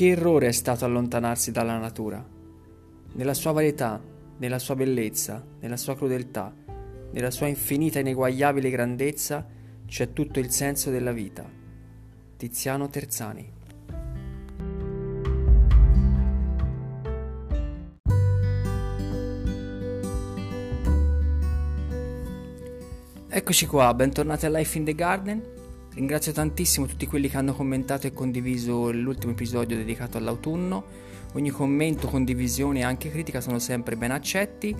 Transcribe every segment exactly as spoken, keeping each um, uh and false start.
Che errore è stato allontanarsi dalla natura. Nella sua varietà, nella sua bellezza, nella sua crudeltà, nella sua infinita e ineguagliabile grandezza c'è tutto il senso della vita. Tiziano Terzani. Eccoci qua, bentornati a Life in the Garden. Ringrazio tantissimo tutti quelli che hanno commentato e condiviso l'ultimo episodio dedicato all'autunno. Ogni commento, condivisione e anche critica sono sempre ben accetti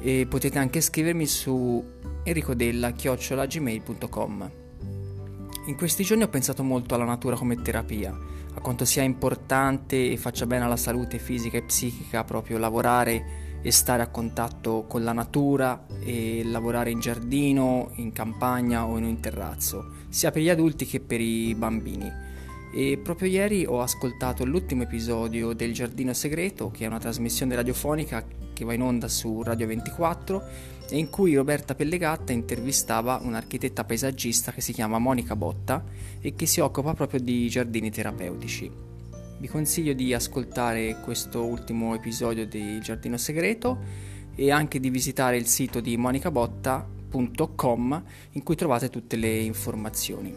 e potete anche scrivermi su enricodella chiocciola gmail punto com. In questi giorni ho pensato molto alla natura come terapia, a quanto sia importante e faccia bene alla salute fisica e psichica proprio lavorare e stare a contatto con la natura e lavorare in giardino, in campagna o in un terrazzo, sia per gli adulti che per i bambini. E proprio ieri ho ascoltato l'ultimo episodio del Giardino Segreto, che è una trasmissione radiofonica che va in onda su Radio ventiquattro e in cui Roberta Pellegatta intervistava un'architetta paesaggista che si chiama Monica Botta e che si occupa proprio di giardini terapeutici. Vi consiglio di ascoltare questo ultimo episodio di Giardino Segreto e anche di visitare il sito di monica botta punto com in cui trovate tutte le informazioni.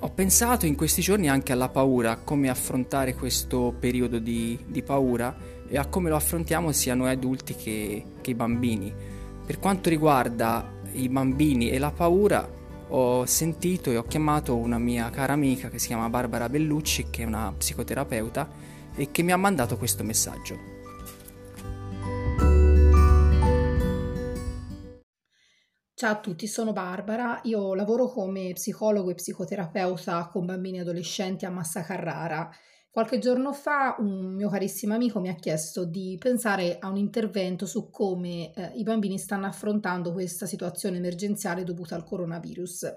Ho pensato in questi giorni anche alla paura, come affrontare questo periodo di, di paura e a come lo affrontiamo sia noi adulti che, che i bambini. Per quanto riguarda i bambini e la paura, ho sentito e ho chiamato una mia cara amica che si chiama Barbara Bellucci, che è una psicoterapeuta e che mi ha mandato questo messaggio. Ciao a tutti, sono Barbara, io lavoro come psicologo e psicoterapeuta con bambini e adolescenti a Massa Carrara. Qualche giorno fa un mio carissimo amico mi ha chiesto di pensare a un intervento su come eh, i bambini stanno affrontando questa situazione emergenziale dovuta al coronavirus.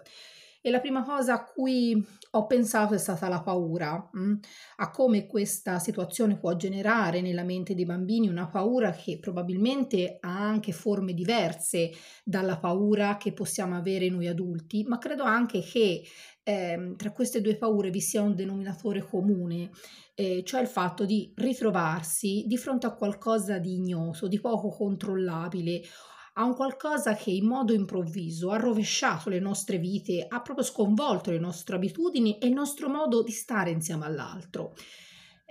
E la prima cosa a cui ho pensato è stata la paura, mh? a come questa situazione può generare nella mente dei bambini una paura che probabilmente ha anche forme diverse dalla paura che possiamo avere noi adulti, ma credo anche che Eh, tra queste due paure vi sia un denominatore comune, eh, cioè il fatto di ritrovarsi di fronte a qualcosa di ignoto, di poco controllabile, a un qualcosa che in modo improvviso ha rovesciato le nostre vite, ha proprio sconvolto le nostre abitudini e il nostro modo di stare insieme all'altro.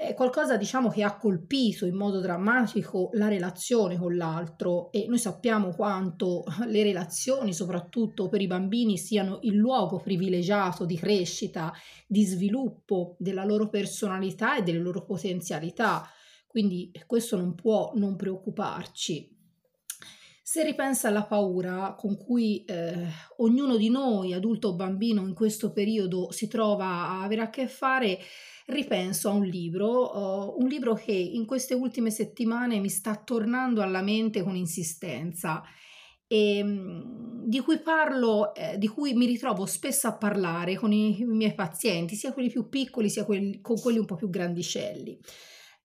È qualcosa, diciamo, che ha colpito in modo drammatico la relazione con l'altro e noi sappiamo quanto le relazioni, soprattutto per i bambini, siano il luogo privilegiato di crescita, di sviluppo della loro personalità e delle loro potenzialità, quindi questo non può non preoccuparci. Se ripensa alla paura con cui eh, ognuno di noi, adulto o bambino, in questo periodo si trova a avere a che fare, ripenso a un libro, uh, un libro che in queste ultime settimane mi sta tornando alla mente con insistenza e um, di cui parlo, eh, di cui mi ritrovo spesso a parlare con i, i miei pazienti, sia quelli più piccoli sia quelli, con quelli un po' più grandicelli.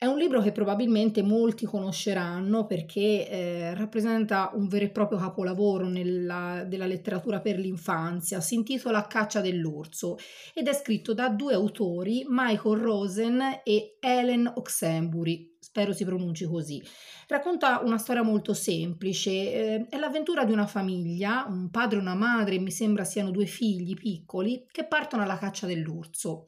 È un libro che probabilmente molti conosceranno perché eh, rappresenta un vero e proprio capolavoro nella, della letteratura per l'infanzia. Si intitola Caccia dell'orso ed è scritto da due autori, Michael Rosen e Helen Oxenbury. Spero si pronunci così. Racconta una storia molto semplice, eh, è l'avventura di una famiglia, un padre e una madre, mi sembra siano due figli piccoli, che partono alla caccia dell'orso.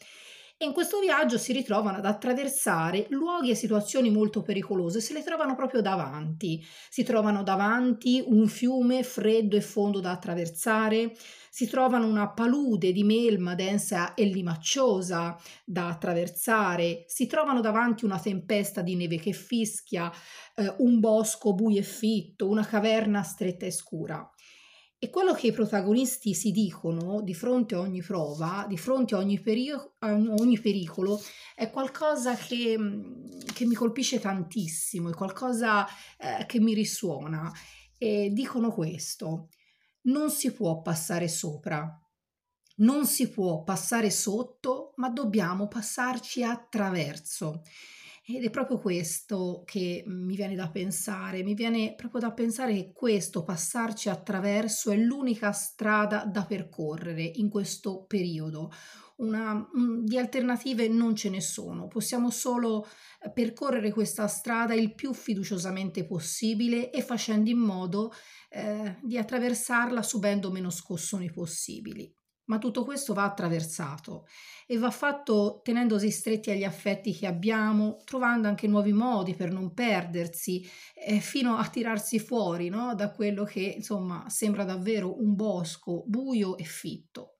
E in questo viaggio si ritrovano ad attraversare luoghi e situazioni molto pericolose, se le trovano proprio davanti. Si trovano davanti un fiume freddo e fondo da attraversare, si trovano una palude di melma densa e limacciosa da attraversare, si trovano davanti una tempesta di neve che fischia, eh, un bosco buio e fitto, una caverna stretta e scura. E quello che i protagonisti si dicono di fronte a ogni prova, di fronte a ogni, perico- a ogni pericolo, è qualcosa che, che mi colpisce tantissimo, è qualcosa eh, che mi risuona. E dicono questo: non si può passare sopra, non si può passare sotto, ma dobbiamo passarci attraverso. Ed è proprio questo che mi viene da pensare, mi viene proprio da pensare che questo passarci attraverso è l'unica strada da percorrere in questo periodo, una, di alternative non ce ne sono, possiamo solo percorrere questa strada il più fiduciosamente possibile e facendo in modo eh, di attraversarla subendo meno scossoni possibili. Ma tutto questo va attraversato e va fatto tenendosi stretti agli affetti che abbiamo, trovando anche nuovi modi per non perdersi eh, fino a tirarsi fuori, no? Da quello che insomma sembra davvero un bosco buio e fitto.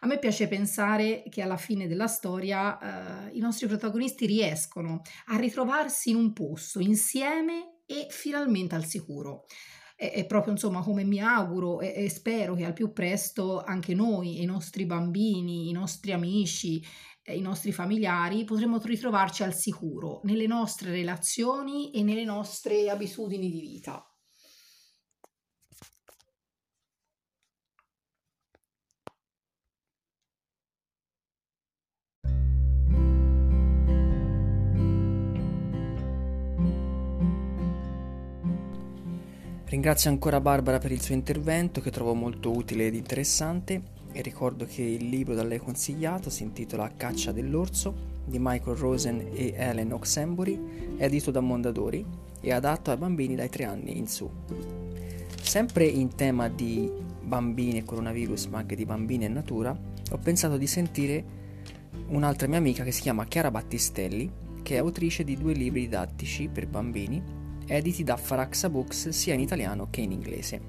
A me piace pensare che alla fine della storia eh, i nostri protagonisti riescono a ritrovarsi in un posto insieme e finalmente al sicuro. È proprio insomma come mi auguro e spero che al più presto anche noi, i nostri bambini, i nostri amici, i nostri familiari potremo ritrovarci al sicuro nelle nostre relazioni e nelle nostre abitudini di vita. Ringrazio ancora Barbara per il suo intervento, che trovo molto utile ed interessante, e ricordo che il libro da lei consigliato si intitola Caccia dell'orso di Michael Rosen e Helen Oxenbury, è edito da Mondadori e adatto ai bambini dai tre anni in su. Sempre in tema di bambini e coronavirus, ma anche di bambini e natura, ho pensato di sentire un'altra mia amica che si chiama Chiara Battistelli, che è autrice di due libri didattici per bambini editi da Faraxabooks sia in italiano che in inglese.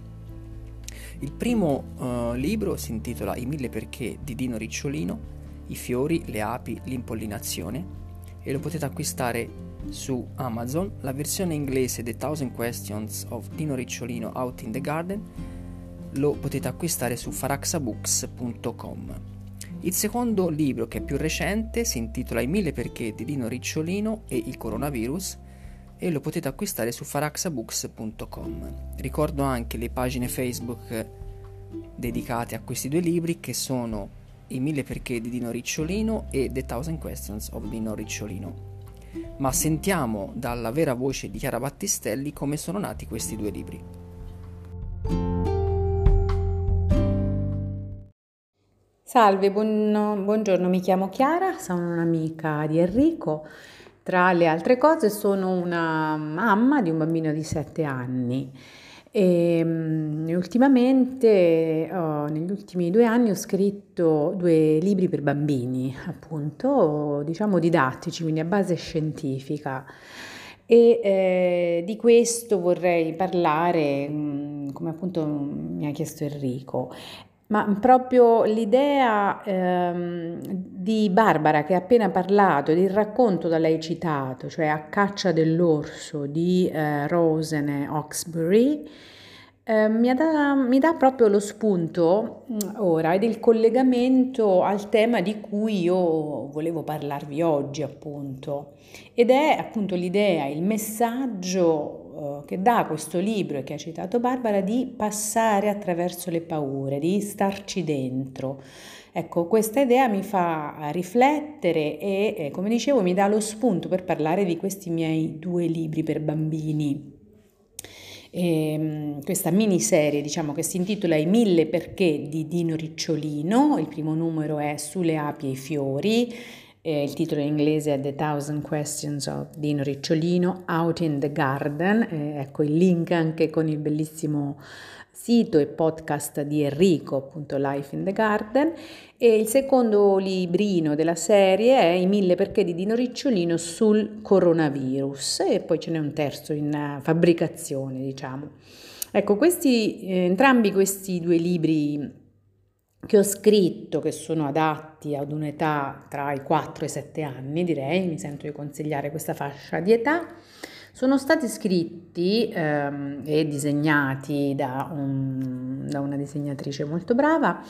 Il primo uh, libro si intitola I mille perché di Dino Ricciolino, i fiori, le api, l'impollinazione, e lo potete acquistare su Amazon. La versione inglese The Thousand Questions of Dino Ricciolino Out in the Garden lo potete acquistare su faraxabooks punto com. Il secondo libro, che è più recente, si intitola I mille perché di Dino Ricciolino e il coronavirus, e lo potete acquistare su faraxabooks punto com. Ricordo anche le pagine Facebook dedicate a questi due libri, che sono I mille perché di Dino Ricciolino e The Thousand Questions of Dino Ricciolino. Ma sentiamo dalla vera voce di Chiara Battistelli come sono nati questi due libri. Salve, buon... buongiorno, mi chiamo Chiara, sono un'amica di Enrico. Tra le altre cose sono una mamma di un bambino di sette anni e um, ultimamente, oh, negli ultimi due anni ho scritto due libri per bambini, appunto, diciamo didattici, quindi a base scientifica, e eh, di questo vorrei parlare, mh, come appunto mi ha chiesto Enrico. Ma proprio l'idea ehm, di Barbara, che ha appena parlato, del racconto da lei citato, cioè A caccia dell'orso di eh, Rosen e Oxenbury, eh, mi, dà, mi dà proprio lo spunto ora e del collegamento al tema di cui io volevo parlarvi oggi, appunto. Ed è appunto l'idea, il messaggio che dà questo libro e che ha citato Barbara, di passare attraverso le paure, di starci dentro. Ecco, questa idea mi fa riflettere e, eh, come dicevo, mi dà lo spunto per parlare di questi miei due libri per bambini. E, questa miniserie, diciamo, che si intitola I mille perché di Dino Ricciolino, il primo numero è Sulle api e i fiori, Eh, il titolo in inglese è The Thousand Questions of Dino Ricciolino Out in the Garden, eh, ecco il link anche con il bellissimo sito e podcast di Enrico, appunto Life in the Garden, e il secondo librino della serie è I mille perché di Dino Ricciolino sul coronavirus, e poi ce n'è un terzo in uh, fabbricazione, diciamo. Ecco, questi, eh, entrambi questi due libri che ho scritto, che sono adatti ad un'età tra i quattro e i sette anni, direi, mi sento di consigliare questa fascia di età, sono stati scritti ehm, e disegnati da, un, da una disegnatrice molto brava,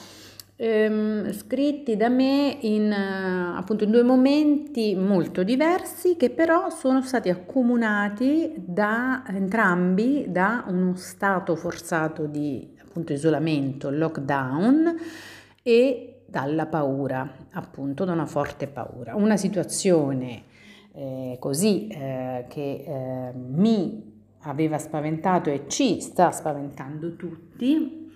ehm, scritti da me in, appunto, in due momenti molto diversi, che però sono stati accomunati da entrambi da uno stato forzato di appunto isolamento, lockdown, e dalla paura, appunto da una forte paura. Una situazione eh, così eh, che eh, mi aveva spaventato e ci sta spaventando tutti,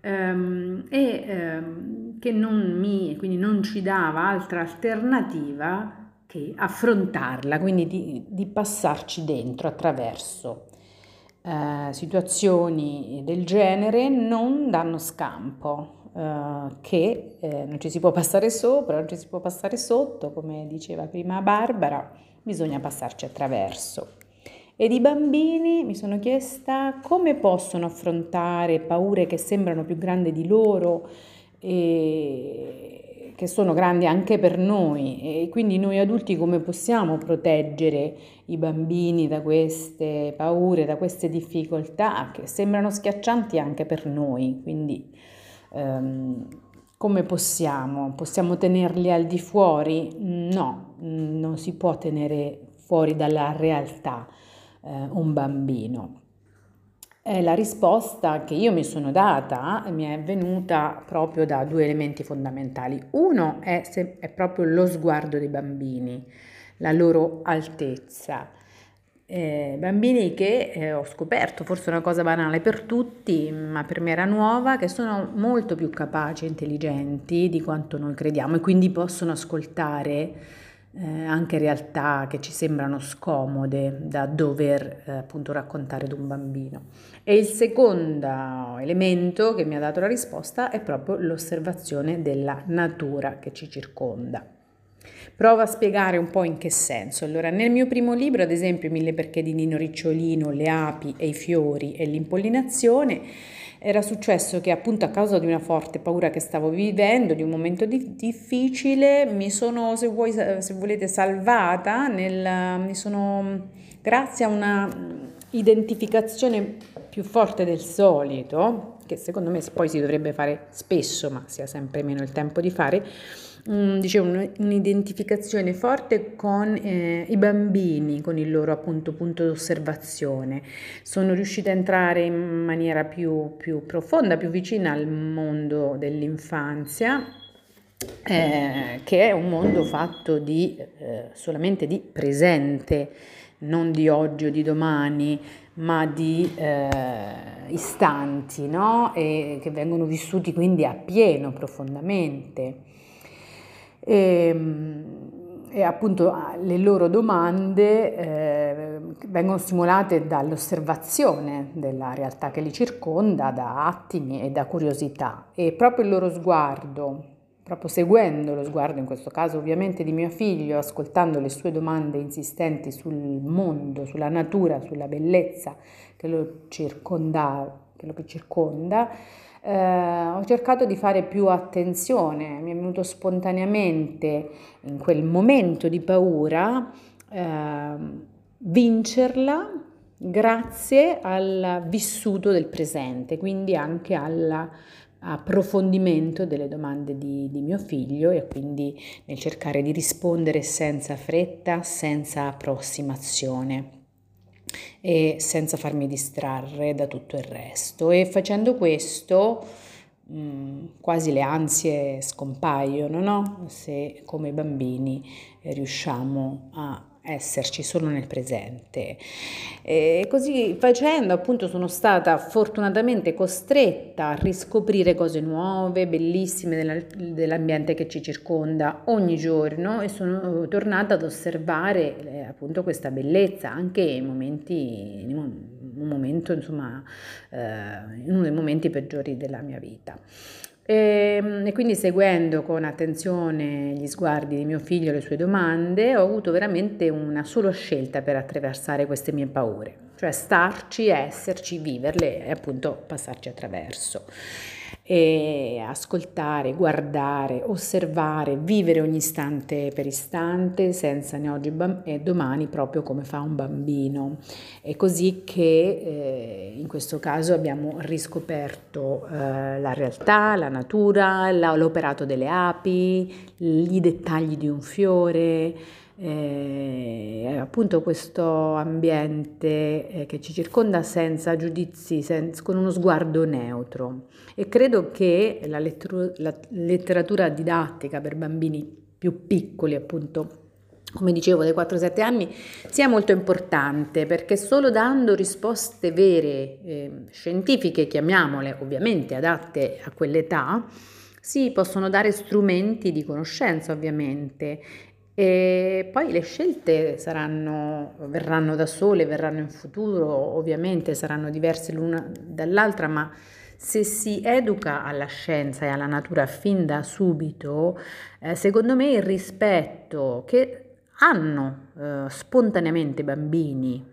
ehm, e ehm, che non mi, quindi non ci dava altra alternativa che affrontarla, quindi di, di passarci dentro attraverso. Eh, situazioni del genere non danno scampo, eh, che eh, non ci si può passare sopra, non ci si può passare sotto, come diceva prima Barbara, bisogna passarci attraverso. Ed i bambini, mi sono chiesta, come possono affrontare paure che sembrano più grandi di loro e che sono grandi anche per noi, e quindi noi adulti come possiamo proteggere i bambini da queste paure, da queste difficoltà che sembrano schiaccianti anche per noi, quindi ehm, come possiamo? Possiamo tenerli al di fuori? No, non si può tenere fuori dalla realtà eh, un bambino. Eh, la risposta che io mi sono data mi è venuta proprio da due elementi fondamentali. Uno è, se, è proprio lo sguardo dei bambini, la loro altezza. Eh, bambini che eh, ho scoperto, forse una cosa banale per tutti, ma per me era nuova, che sono molto più capaci e intelligenti di quanto noi crediamo e quindi possono ascoltare Eh, anche realtà che ci sembrano scomode da dover eh, appunto raccontare ad un bambino. E il secondo elemento che mi ha dato la risposta è proprio l'osservazione della natura che ci circonda. Provo a spiegare un po' in che senso. Allora, nel mio primo libro, ad esempio, Mille perché di Dino Ricciolino, le api e i fiori e l'impollinazione, era successo che appunto a causa di una forte paura che stavo vivendo, di un momento di- difficile, mi sono, se, vuoi, se volete, salvata, nel, mi sono, grazie a una identificazione più forte del solito, che secondo me poi si dovrebbe fare spesso, ma si ha sempre meno il tempo di fare, mh, dicevo, un'identificazione forte con eh, i bambini, con il loro appunto punto d'osservazione. Sono riuscita a entrare in maniera più, più profonda, più vicina al mondo dell'infanzia, eh, che è un mondo fatto di, eh, solamente di presente, non di oggi o di domani, ma di eh, istanti, no? E che vengono vissuti quindi a pieno, profondamente. E, e appunto le loro domande eh, vengono stimolate dall'osservazione della realtà che li circonda, da attimi e da curiosità, e proprio il loro sguardo, proprio seguendo lo sguardo in questo caso ovviamente di mio figlio, ascoltando le sue domande insistenti sul mondo, sulla natura, sulla bellezza che lo circonda, che lo circonda eh, ho cercato di fare più attenzione. Mi è venuto spontaneamente in quel momento di paura eh, vincerla grazie al vissuto del presente, quindi anche alla approfondimento delle domande di, di mio figlio, e quindi nel cercare di rispondere senza fretta, senza approssimazione e senza farmi distrarre da tutto il resto. E facendo questo mh, quasi le ansie scompaiono, no? Se come bambini eh, riusciamo a esserci solo nel presente. E così facendo appunto sono stata fortunatamente costretta a riscoprire cose nuove, bellissime della, dell'ambiente che ci circonda ogni giorno, e sono tornata ad osservare eh, appunto questa bellezza anche in momenti, in un momento insomma eh, in uno dei momenti peggiori della mia vita. E, e quindi seguendo con attenzione gli sguardi di mio figlio e le sue domande, ho avuto veramente una sola scelta per attraversare queste mie paure, cioè starci, esserci, viverle e appunto passarci attraverso. E ascoltare, guardare, osservare, vivere ogni istante per istante, senza né oggi e domani, proprio come fa un bambino. È così che eh, in questo caso abbiamo riscoperto eh, la realtà, la natura, la, l'operato delle api, i dettagli di un fiore. Eh, appunto questo ambiente eh, che ci circonda senza giudizi, senza, con uno sguardo neutro. E credo che la, lettru- la letteratura didattica per bambini più piccoli appunto come dicevo, dai quattro ai sette anni sia molto importante, perché solo dando risposte vere, eh, scientifiche, chiamiamole, ovviamente adatte a quell'età, si possono dare strumenti di conoscenza, ovviamente. E poi le scelte saranno, verranno da sole, verranno in futuro, ovviamente saranno diverse l'una dall'altra, ma se si educa alla scienza e alla natura fin da subito, eh, secondo me il rispetto che hanno eh, spontaneamente i bambini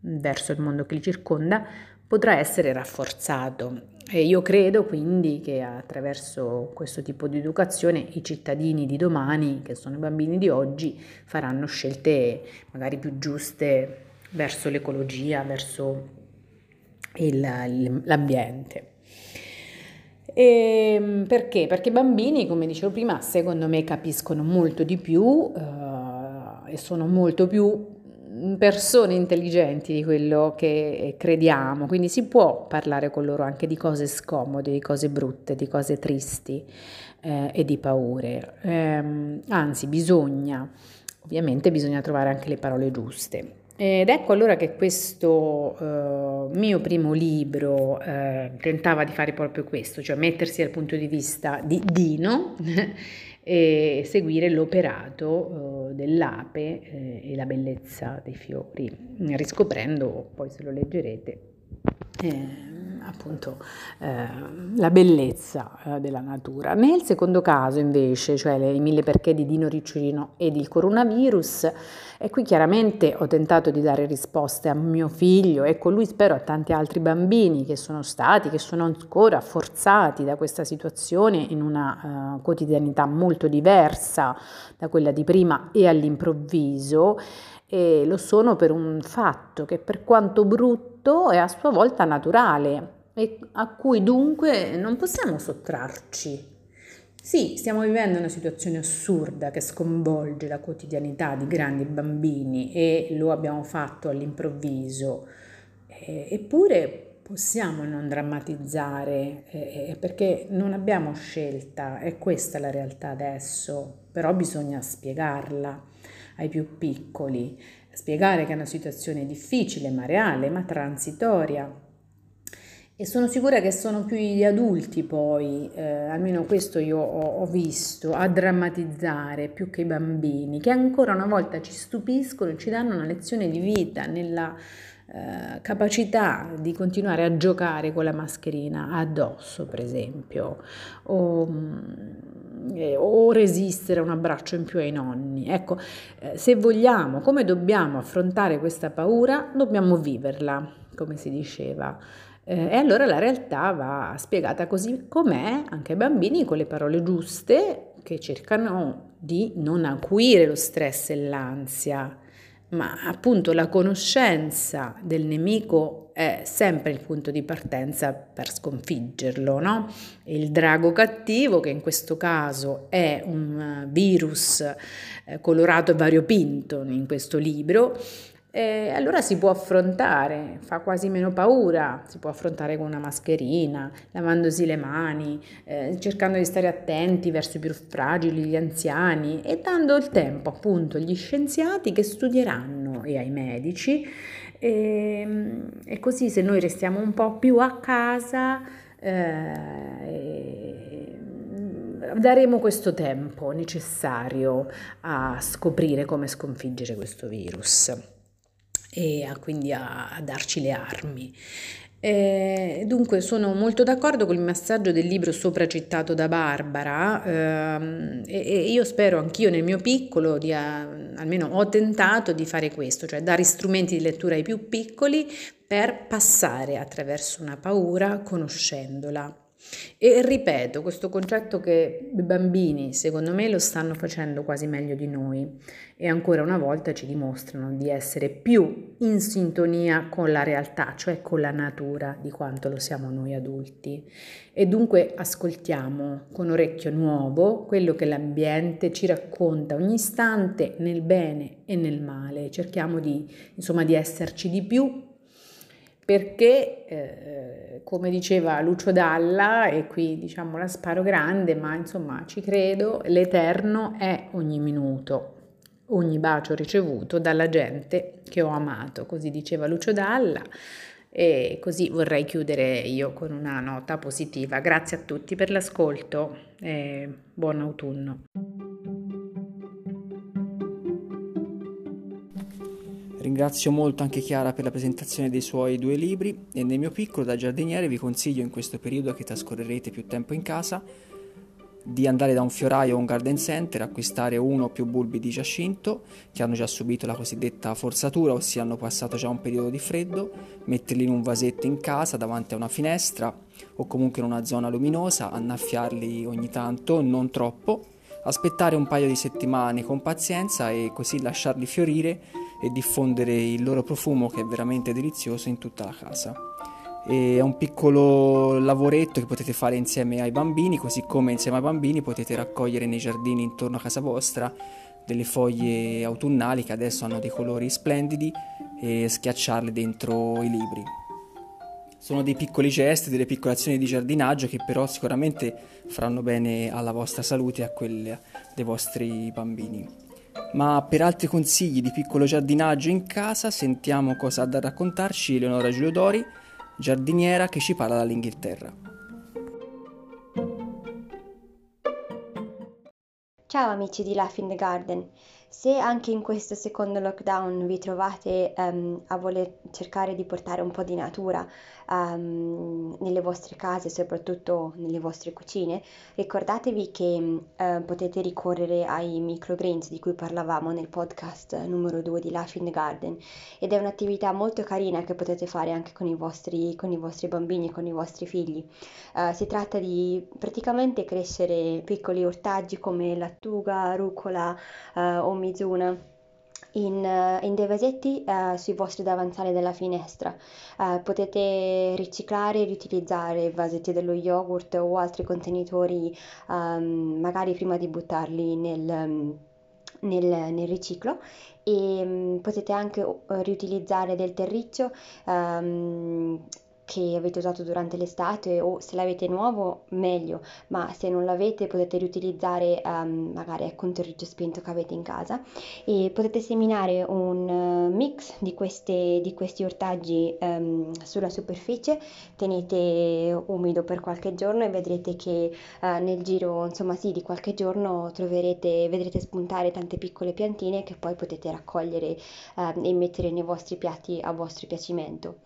verso il mondo che li circonda potrà essere rafforzato. E io credo quindi che attraverso questo tipo di educazione i cittadini di domani, che sono i bambini di oggi, faranno scelte magari più giuste verso l'ecologia, verso il, l'ambiente. E perché? Perché i bambini, come dicevo prima, secondo me capiscono molto di più eh, e sono molto più persone intelligenti di quello che crediamo, quindi si può parlare con loro anche di cose scomode, di cose brutte, di cose tristi eh, e di paure. Eh, anzi, bisogna, ovviamente bisogna trovare anche le parole giuste. Ed ecco allora che questo eh, mio primo libro eh, tentava di fare proprio questo, cioè mettersi dal punto di vista di Dino e seguire l'operato eh, dell'ape eh, e la bellezza dei fiori, riscoprendo, poi se lo leggerete, eh, appunto eh, la bellezza eh, della natura. Nel secondo caso invece, cioè le, i mille perché di Dino Ricciolino ed il coronavirus, e qui chiaramente ho tentato di dare risposte a mio figlio e con lui spero a tanti altri bambini che sono stati, che sono ancora forzati da questa situazione in una uh, quotidianità molto diversa da quella di prima e all'improvviso, e lo sono per un fatto che per quanto brutto è a sua volta naturale e a cui dunque non possiamo sottrarci. Sì, stiamo vivendo una situazione assurda che sconvolge la quotidianità di grandi bambini e lo abbiamo fatto all'improvviso, eppure possiamo non drammatizzare eh, perché non abbiamo scelta, è questa la realtà adesso, però bisogna spiegarla ai più piccoli, spiegare che è una situazione difficile ma reale, ma transitoria. E sono sicura che sono più gli adulti poi, eh, almeno questo io ho, ho visto, a drammatizzare più che i bambini, che ancora una volta ci stupiscono e ci danno una lezione di vita nella eh, capacità di continuare a giocare con la mascherina addosso, per esempio, o, eh, o resistere a un abbraccio in più ai nonni. Ecco, eh, se vogliamo, come dobbiamo affrontare questa paura, dobbiamo viverla, come si diceva. E allora la realtà va spiegata così com'è, anche ai bambini, con le parole giuste, che cercano di non acuire lo stress e l'ansia, ma appunto la conoscenza del nemico è sempre il punto di partenza per sconfiggerlo, no? Il drago cattivo, che in questo caso è un virus colorato e variopinto in questo libro, e allora si può affrontare, fa quasi meno paura, si può affrontare con una mascherina, lavandosi le mani, eh, cercando di stare attenti verso i più fragili, gli anziani, e dando il tempo appunto agli scienziati che studieranno e ai medici, e, e così se noi restiamo un po' più a casa eh, daremo questo tempo necessario a scoprire come sconfiggere questo virus e a, quindi a, a darci le armi. E dunque sono molto d'accordo con il messaggio del libro sopra citato da Barbara, ehm, e, e io spero anch'io nel mio piccolo di a, almeno ho tentato di fare questo, cioè dare strumenti di lettura ai più piccoli per passare attraverso una paura conoscendola. E ripeto, questo concetto che i bambini secondo me lo stanno facendo quasi meglio di noi e ancora una volta ci dimostrano di essere più in sintonia con la realtà, cioè con la natura, di quanto lo siamo noi adulti, e dunque ascoltiamo con orecchio nuovo quello che l'ambiente ci racconta ogni istante, nel bene e nel male. Cerchiamo di, insomma, di esserci di più, perché eh, come diceva Lucio Dalla, e qui diciamo la sparo grande, ma insomma ci credo, l'eterno è ogni minuto, ogni bacio ricevuto dalla gente che ho amato, così diceva Lucio Dalla. E così vorrei chiudere io con una nota positiva. Grazie a tutti per l'ascolto e buon autunno. Ringrazio molto anche Chiara per la presentazione dei suoi due libri e nel mio piccolo da giardiniere vi consiglio in questo periodo che trascorrerete più tempo in casa di andare da un fioraio o un garden center, acquistare uno o più bulbi di giacinto che hanno già subito la cosiddetta forzatura, ossia hanno passato già un periodo di freddo, metterli in un vasetto in casa davanti a una finestra o comunque in una zona luminosa, annaffiarli ogni tanto, non troppo, aspettare un paio di settimane con pazienza e così lasciarli fiorire e diffondere il loro profumo che è veramente delizioso in tutta la casa. E è un piccolo lavoretto che potete fare insieme ai bambini, così come insieme ai bambini potete raccogliere nei giardini intorno a casa vostra delle foglie autunnali che adesso hanno dei colori splendidi e schiacciarle dentro i libri. Sono dei piccoli gesti, delle piccole azioni di giardinaggio che però sicuramente faranno bene alla vostra salute e a quella dei vostri bambini. Ma per altri consigli di piccolo giardinaggio in casa sentiamo cosa ha da raccontarci Eleonora Giuliodori, giardiniera che ci parla dall'Inghilterra. Ciao amici di Laughing Garden, se anche in questo secondo lockdown vi trovate um, a voler cercare di portare un po' di natura um, nelle vostre case, soprattutto nelle vostre cucine, ricordatevi che uh, potete ricorrere ai microgreens di cui parlavamo nel podcast numero due di Laughing Garden, ed è un'attività molto carina che potete fare anche con i vostri, con i vostri bambini, con i vostri figli. Uh, si tratta di praticamente crescere piccoli ortaggi come lattuga, rucola uh, o mizuna in, in dei vasetti uh, sui vostri davanzali della finestra. Uh, potete riciclare e riutilizzare vasetti dello yogurt o altri contenitori um, magari prima di buttarli nel, nel, nel riciclo, e um, potete anche uh, riutilizzare del terriccio um, che avete usato durante l'estate, o se l'avete nuovo meglio, ma se non l'avete potete riutilizzare um, magari ecco un terriccio spento che avete in casa, e potete seminare un mix di, queste, di questi ortaggi um, sulla superficie, tenete umido per qualche giorno e vedrete che uh, nel giro insomma sì di qualche giorno troverete, vedrete spuntare tante piccole piantine che poi potete raccogliere uh, e mettere nei vostri piatti a vostro piacimento.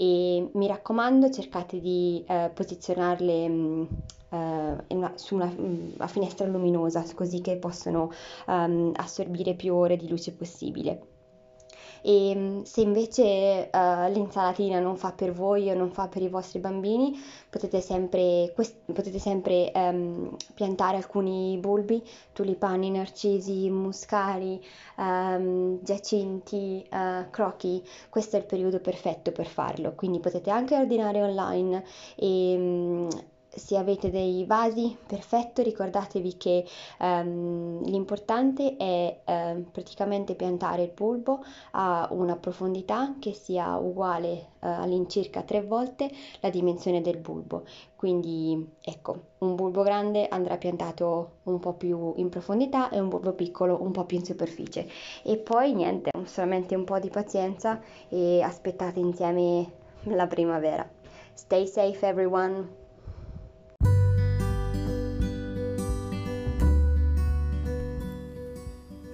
E mi raccomando, cercate di eh, posizionarle mh, eh, una, su una, mh, una finestra luminosa, così che possono um, assorbire più ore di luce possibile. E se invece uh, l'insalatina non fa per voi o non fa per i vostri bambini, potete sempre, quest- potete sempre um, piantare alcuni bulbi, tulipani, narcisi, muscari, um, giacinti, uh, crochi. Questo è il periodo perfetto per farlo, quindi potete anche ordinare online e... Um, se avete dei vasi, perfetto, ricordatevi che um, l'importante è um, praticamente piantare il bulbo a una profondità che sia uguale uh, all'incirca tre volte la dimensione del bulbo. Quindi ecco, un bulbo grande andrà piantato un po' più in profondità e un bulbo piccolo un po' più in superficie. E poi niente, solamente un po' di pazienza e aspettate insieme la primavera. Stay safe everyone!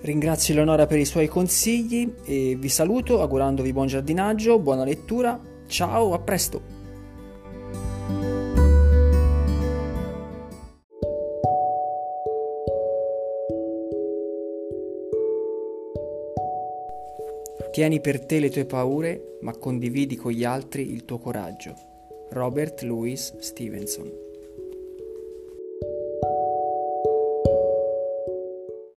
Ringrazio Eleonora per i suoi consigli e vi saluto augurandovi buon giardinaggio, buona lettura, ciao, a presto! Tieni per te le tue paure, ma condividi con gli altri il tuo coraggio. Robert Louis Stevenson.